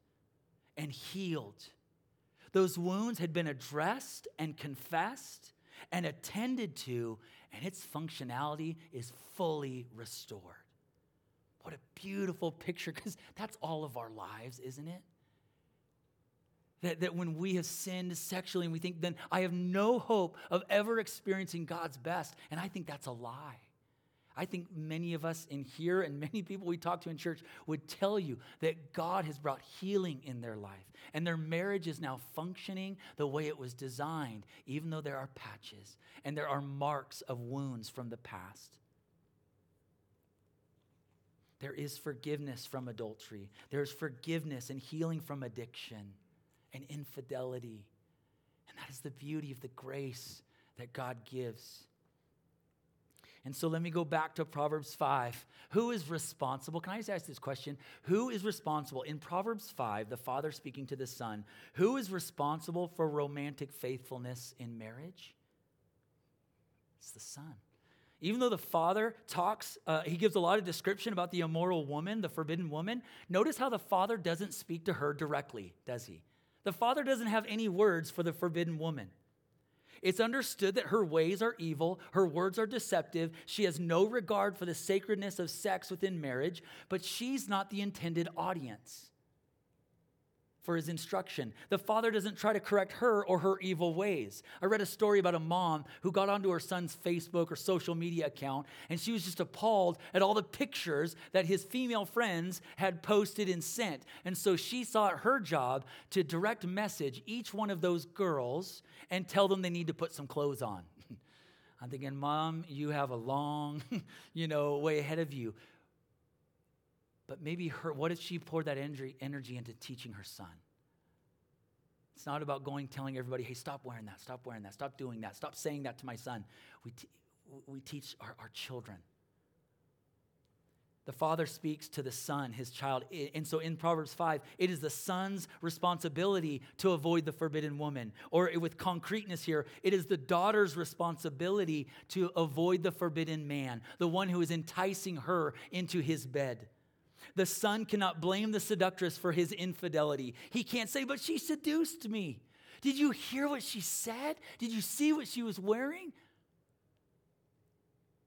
and healed. Those wounds had been addressed and confessed and attended to, and its functionality is fully restored. What a beautiful picture, because that's all of our lives, isn't it? That when we have sinned sexually and we think, then I have no hope of ever experiencing God's best. And I think that's a lie. I think many of us in here and many people we talk to in church would tell you that God has brought healing in their life. And their marriage is now functioning the way it was designed, even though there are patches and there are marks of wounds from the past. There is forgiveness from adultery. There's forgiveness and healing from addiction and infidelity. And that is the beauty of the grace that God gives. And so let me go back to Proverbs 5. Who is responsible? Can I just ask this question? Who is responsible? In Proverbs 5, the Father speaking to the Son, who is responsible for romantic faithfulness in marriage? It's the Son. Even though the Father talks, he gives a lot of description about the immoral woman, the forbidden woman. Notice how the Father doesn't speak to her directly, does he? The Father doesn't have any words for the forbidden woman. It's understood that her ways are evil, her words are deceptive, she has no regard for the sacredness of sex within marriage, but she's not the intended audience for his instruction. The Father doesn't try to correct her or her evil ways. I read a story about a mom who got onto her son's Facebook or social media account, and she was just appalled at all the pictures that his female friends had posted and sent. And so she saw it her job to direct message each one of those girls and tell them they need to put some clothes on. I'm thinking, Mom, you have a long, way ahead of you. But maybe what if she poured that energy into teaching her son? It's not about telling everybody, hey, stop wearing that, stop doing that, stop saying that to my son. We teach our children. The father speaks to the son, his child. And so in Proverbs 5, it is the son's responsibility to avoid the forbidden woman. Or with concreteness here, it is the daughter's responsibility to avoid the forbidden man, the one who is enticing her into his bed. The son cannot blame the seductress for his infidelity. He can't say, but she seduced me. Did you hear what she said? Did you see what she was wearing?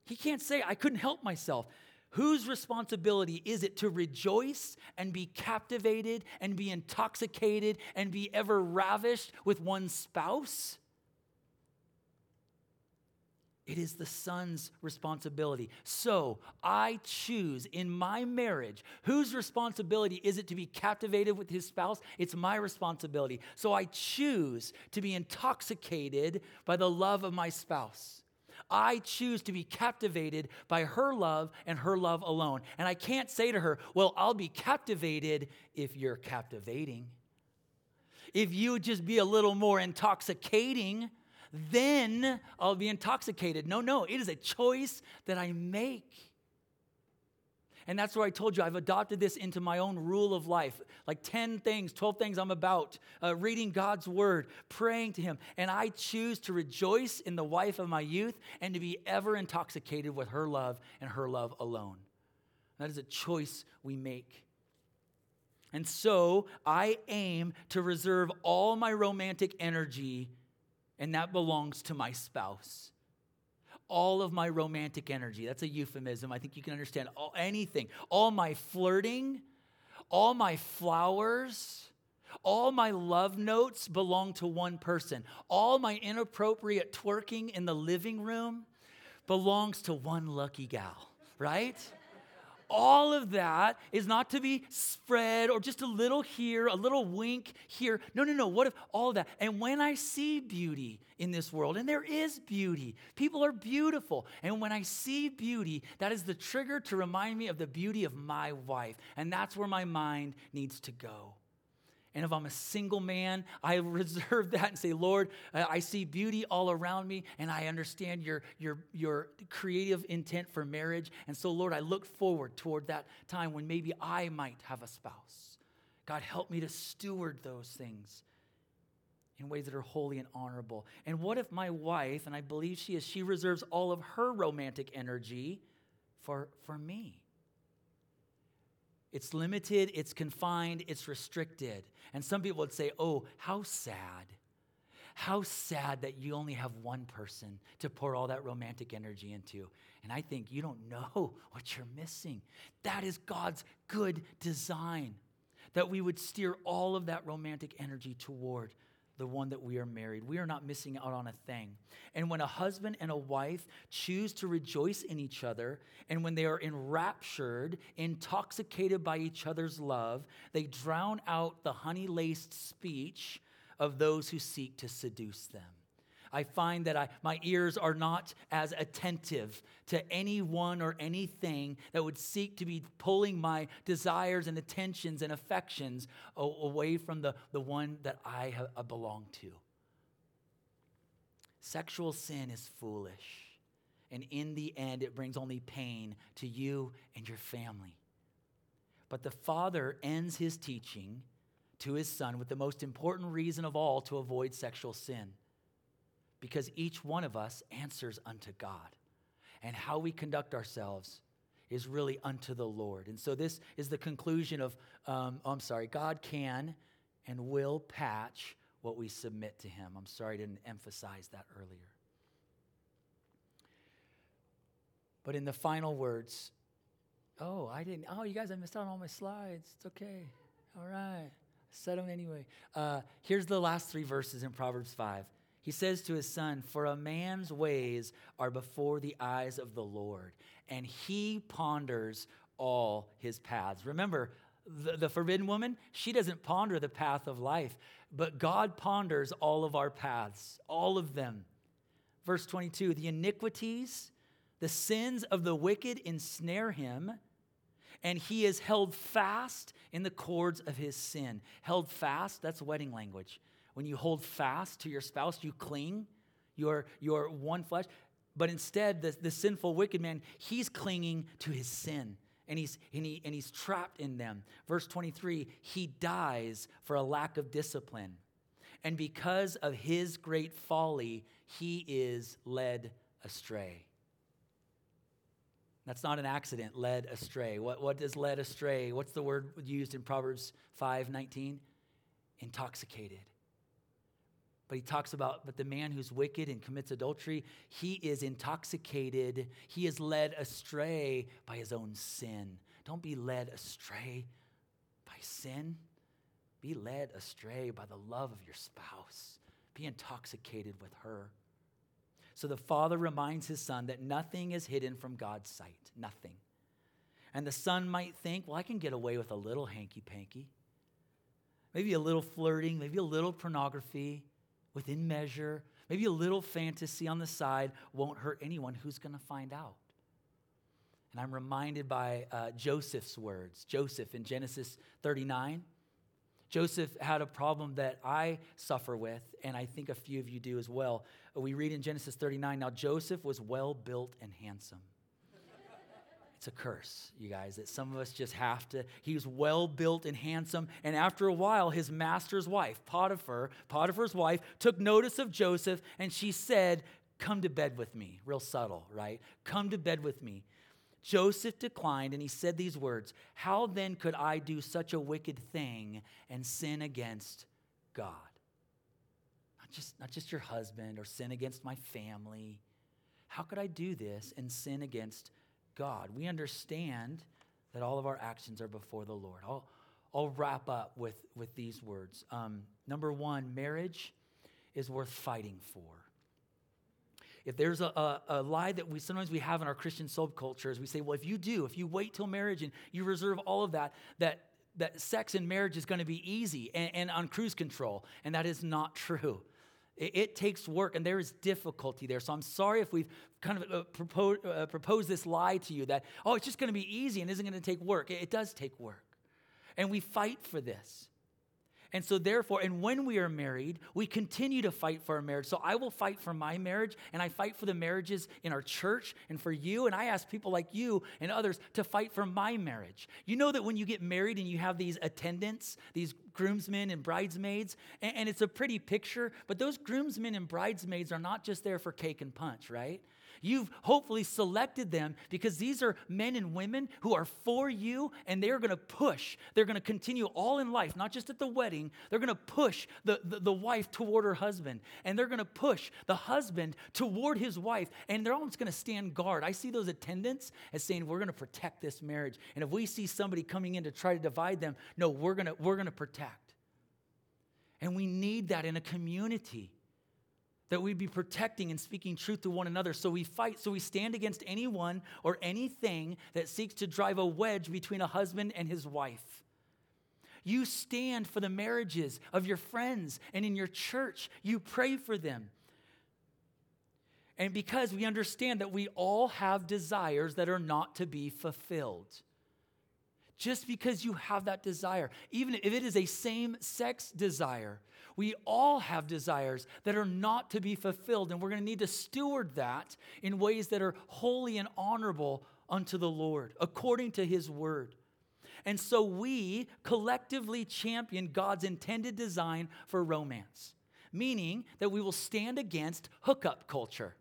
He can't say, I couldn't help myself. Whose responsibility is it to rejoice and be captivated and be intoxicated and be ever ravished with one's spouse? It is the son's responsibility. So I choose in my marriage, whose responsibility is it to be captivated with his spouse? It's my responsibility. So I choose to be intoxicated by the love of my spouse. I choose to be captivated by her love and her love alone. And I can't say to her, well, I'll be captivated if you're captivating. If you would just be a little more intoxicating, then I'll be intoxicated. No, it is a choice that I make. And that's where I told you I've adopted this into my own rule of life, like 10 things, 12 things I'm about, reading God's word, praying to him. And I choose to rejoice in the wife of my youth and to be ever intoxicated with her love and her love alone. That is a choice we make. And so I aim to reserve all my romantic energy, and that belongs to my spouse. All of my romantic energy. That's a euphemism. I think you can understand. Anything. All my flirting, all my flowers, all my love notes belong to one person. All my inappropriate twerking in the living room belongs to one lucky gal, right? All of that is not to be spread or just a little here, a little wink here. No. What if all of that? And when I see beauty in this world, and there is beauty, people are beautiful. And when I see beauty, that is the trigger to remind me of the beauty of my wife. And that's where my mind needs to go. And if I'm a single man, I reserve that and say, Lord, I see beauty all around me, and I understand your creative intent for marriage. And so, Lord, I look forward toward that time when maybe I might have a spouse. God, help me to steward those things in ways that are holy and honorable. And what if my wife, and I believe she is, she reserves all of her romantic energy for me? It's limited, it's confined, it's restricted. And some people would say, oh, how sad. How sad that you only have one person to pour all that romantic energy into. And I think you don't know what you're missing. That is God's good design, that we would steer all of that romantic energy toward the one that we are married. We are not missing out on a thing. And when a husband and a wife choose to rejoice in each other, and when they are enraptured, intoxicated by each other's love, they drown out the honey-laced speech of those who seek to seduce them. I find that my ears are not as attentive to anyone or anything that would seek to be pulling my desires and attentions and affections away from the one that I belong to. Sexual sin is foolish, and in the end, it brings only pain to you and your family. But the Father ends his teaching to his Son with the most important reason of all to avoid sexual sin. Because each one of us answers unto God. And how we conduct ourselves is really unto the Lord. And so this is the conclusion of, God can and will patch what we submit to him. I'm sorry I didn't emphasize that earlier. But in the final words, you guys, I missed out on all my slides. It's okay. All right. I said them anyway. Here's the last three verses in Proverbs 5. He says to his son, for a man's ways are before the eyes of the Lord, and he ponders all his paths. Remember, the forbidden woman, she doesn't ponder the path of life, but God ponders all of our paths, all of them. Verse 22, the iniquities, the sins of the wicked ensnare him, and he is held fast in the cords of his sin. Held fast, that's wedding language. When you hold fast to your spouse, you cling, you're one flesh. But instead, the sinful wicked man, he's clinging to his sin. and he's trapped in them. Verse 23, he dies for a lack of discipline. And because of his great folly, he is led astray. That's not an accident, led astray. What does led astray? What's the word used in Proverbs 5:19? Intoxicated. But he talks about, but the man who's wicked and commits adultery, he is intoxicated. He is led astray by his own sin. Don't be led astray by sin. Be led astray by the love of your spouse. Be intoxicated with her. So the father reminds his son that nothing is hidden from God's sight. Nothing. And the son might think, well, I can get away with a little hanky-panky. Maybe a little flirting, maybe a little pornography. Within measure, maybe a little fantasy on the side won't hurt anyone. Who's going to find out? And I'm reminded by Joseph's words. Joseph in Genesis 39. Joseph had a problem that I suffer with, and I think a few of you do as well. We read in Genesis 39, now Joseph was well built and handsome. It's a curse, you guys, that some of us just have to. He was well built and handsome. And after a while, his master's wife, Potiphar's wife, took notice of Joseph. And she said, come to bed with me. Real subtle, right? Come to bed with me. Joseph declined and he said these words, how then could I do such a wicked thing and sin against God? Not just your husband or sin against my family. How could I do this and sin against God? We understand that all of our actions are before the Lord. I'll wrap up with these words. Number one, marriage is worth fighting for. If there's a lie that we sometimes have in our Christian subculture, is we say, well, if you wait till marriage and you reserve all of that sex and marriage is going to be easy and on cruise control. And that is not true. It takes work, and there is difficulty there. So I'm sorry if we've kind of proposed this lie to you that, oh, it's just going to be easy and isn't going to take work. It does take work. And we fight for this. And so therefore, and when we are married, we continue to fight for our marriage. So I will fight for my marriage, and I fight for the marriages in our church and for you. And I ask people like you and others to fight for my marriage. You know that when you get married and you have these attendants, these groomsmen and bridesmaids, and it's a pretty picture, but those groomsmen and bridesmaids are not just there for cake and punch, right? You've hopefully selected them because these are men and women who are for you, and they're going to push. They're going to continue all in life, not just at the wedding. They're going to push the wife toward her husband, and they're going to push the husband toward his wife, and they're almost going to stand guard. I see those attendants as saying, we're going to protect this marriage, and if we see somebody coming in to try to divide them, no, we're going to protect. And we need that in a community, that we'd be protecting and speaking truth to one another. So we fight, so we stand against anyone or anything that seeks to drive a wedge between a husband and his wife. You stand for the marriages of your friends and in your church. You pray for them. And because we understand that we all have desires that are not to be fulfilled. Just because you have that desire, even if it is a same-sex desire, we all have desires that are not to be fulfilled, and we're going to need to steward that in ways that are holy and honorable unto the Lord, according to His Word. And so we collectively champion God's intended design for romance, meaning that we will stand against hookup culture.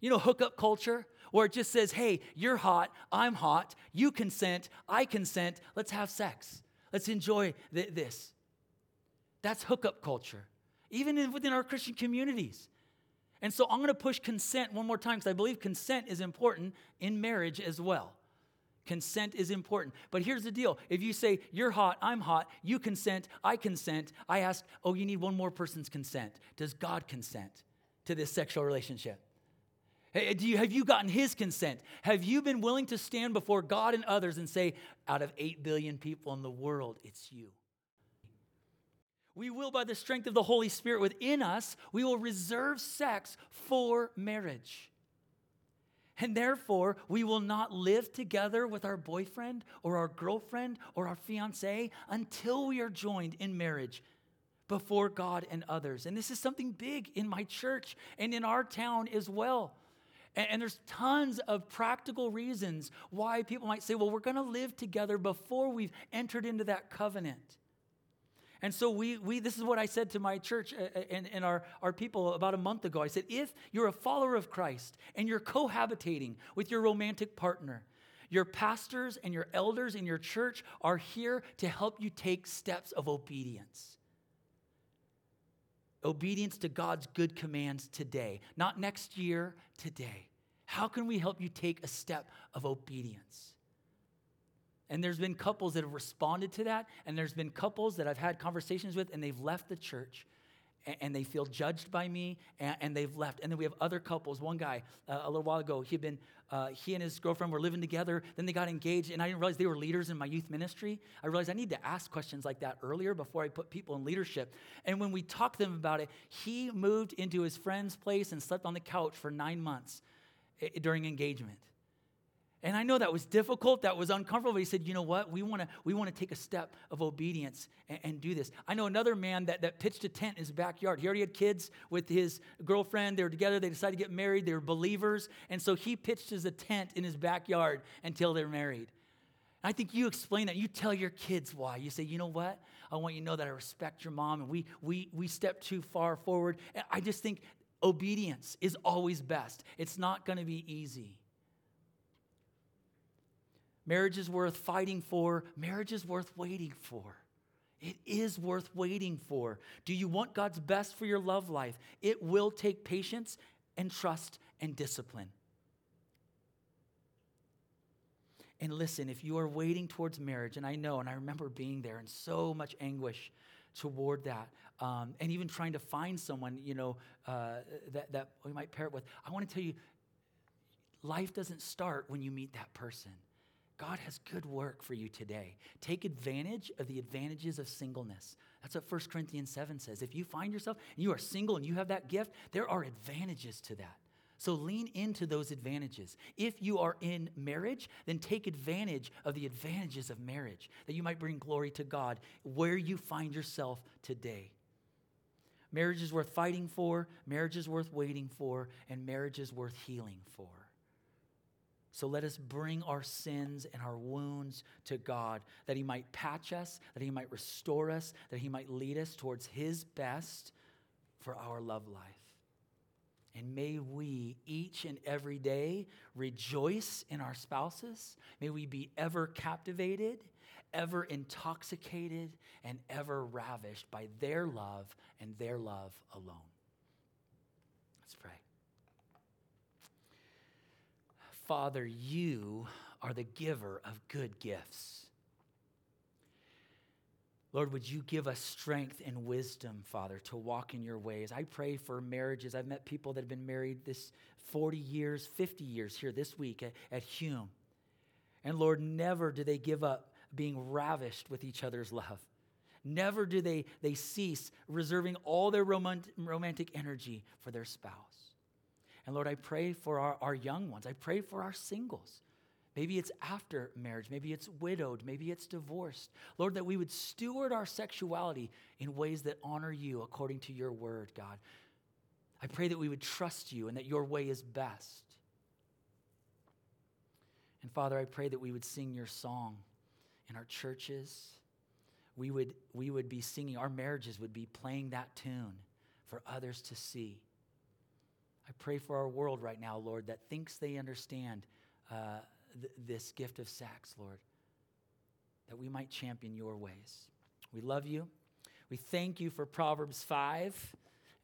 You know hookup culture? Where it just says, hey, you're hot, I'm hot, you consent, I consent, let's have sex. Let's enjoy this. That's hookup culture, even within our Christian communities. And so I'm going to push consent one more time because I believe consent is important in marriage as well. Consent is important. But here's the deal. If you say, you're hot, I'm hot, you consent, I ask, oh, you need one more person's consent. Does God consent to this sexual relationship? Have you gotten His consent? Have you been willing to stand before God and others and say, out of 8 billion people in the world, it's you? We will, by the strength of the Holy Spirit within us, we will reserve sex for marriage. And therefore, we will not live together with our boyfriend or our girlfriend or our fiancé until we are joined in marriage before God and others. And this is something big in my church and in our town as well. And there's tons of practical reasons why people might say, well, we're going to live together before we've entered into that covenant. And so we this is what I said to my church and our people about a month ago. I said, if you're a follower of Christ and you're cohabitating with your romantic partner, your pastors and your elders in your church are here to help you take steps of obedience. Obedience to God's good commands today, not next year, today. How can we help you take a step of obedience? And there's been couples that have responded to that, and there's been couples that I've had conversations with, and they've left the church, and they feel judged by me, and they've left. And then we have other couples. One guy, a little while ago, he and his girlfriend were living together, then they got engaged, and I didn't realize they were leaders in my youth ministry. I realized I need to ask questions like that earlier before I put people in leadership. And when we talked to them about it, he moved into his friend's place and slept on the couch for 9 months during engagement. And I know that was difficult, that was uncomfortable, but he said, you know what, we want to take a step of obedience and do this. I know another man that pitched a tent in his backyard. He already had kids with his girlfriend. They were together, they decided to get married, they were believers, and so he pitched his tent in his backyard until they're married. And I think you explain that. You tell your kids why. You say, you know what, I want you to know that I respect your mom, and we stepped too far forward. And I just think obedience is always best. It's not going to be easy. Marriage is worth fighting for. Marriage is worth waiting for. It is worth waiting for. Do you want God's best for your love life? It will take patience and trust and discipline. And listen, if you are waiting towards marriage, and I know, and I remember being there in so much anguish toward that, and even trying to find someone, that we might pair it with, I want to tell you, life doesn't start when you meet that person. God has good work for you today. Take advantage of the advantages of singleness. That's what 1 Corinthians 7 says. If you find yourself and you are single and you have that gift, there are advantages to that. So lean into those advantages. If you are in marriage, then take advantage of the advantages of marriage, that you might bring glory to God where you find yourself today. Marriage is worth fighting for, marriage is worth waiting for, and marriage is worth healing for. So let us bring our sins and our wounds to God, that he might patch us, that he might restore us, that he might lead us towards his best for our love life. And may we each and every day rejoice in our spouses. May we be ever captivated, ever intoxicated, and ever ravished by their love and their love alone. Let's pray. Father, you are the giver of good gifts. Lord, would you give us strength and wisdom, Father, to walk in your ways? I pray for marriages. I've met people that have been married this 40 years, 50 years here this week at Hume. And Lord, never do they give up being ravished with each other's love. Never do they cease reserving all their romantic energy for their spouse. And Lord, I pray for our young ones. I pray for our singles. Maybe it's after marriage. Maybe it's widowed. Maybe it's divorced. Lord, that we would steward our sexuality in ways that honor you according to your word, God. I pray that we would trust you and that your way is best. And Father, I pray that we would sing your song in our churches. We would be singing. Our marriages would be playing that tune for others to see. I pray for our world right now, Lord, that thinks they understand this gift of sex, Lord, that we might champion your ways. We love you. We thank you for Proverbs 5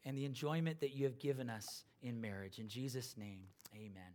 and the enjoyment that you have given us in marriage. In Jesus' name, amen.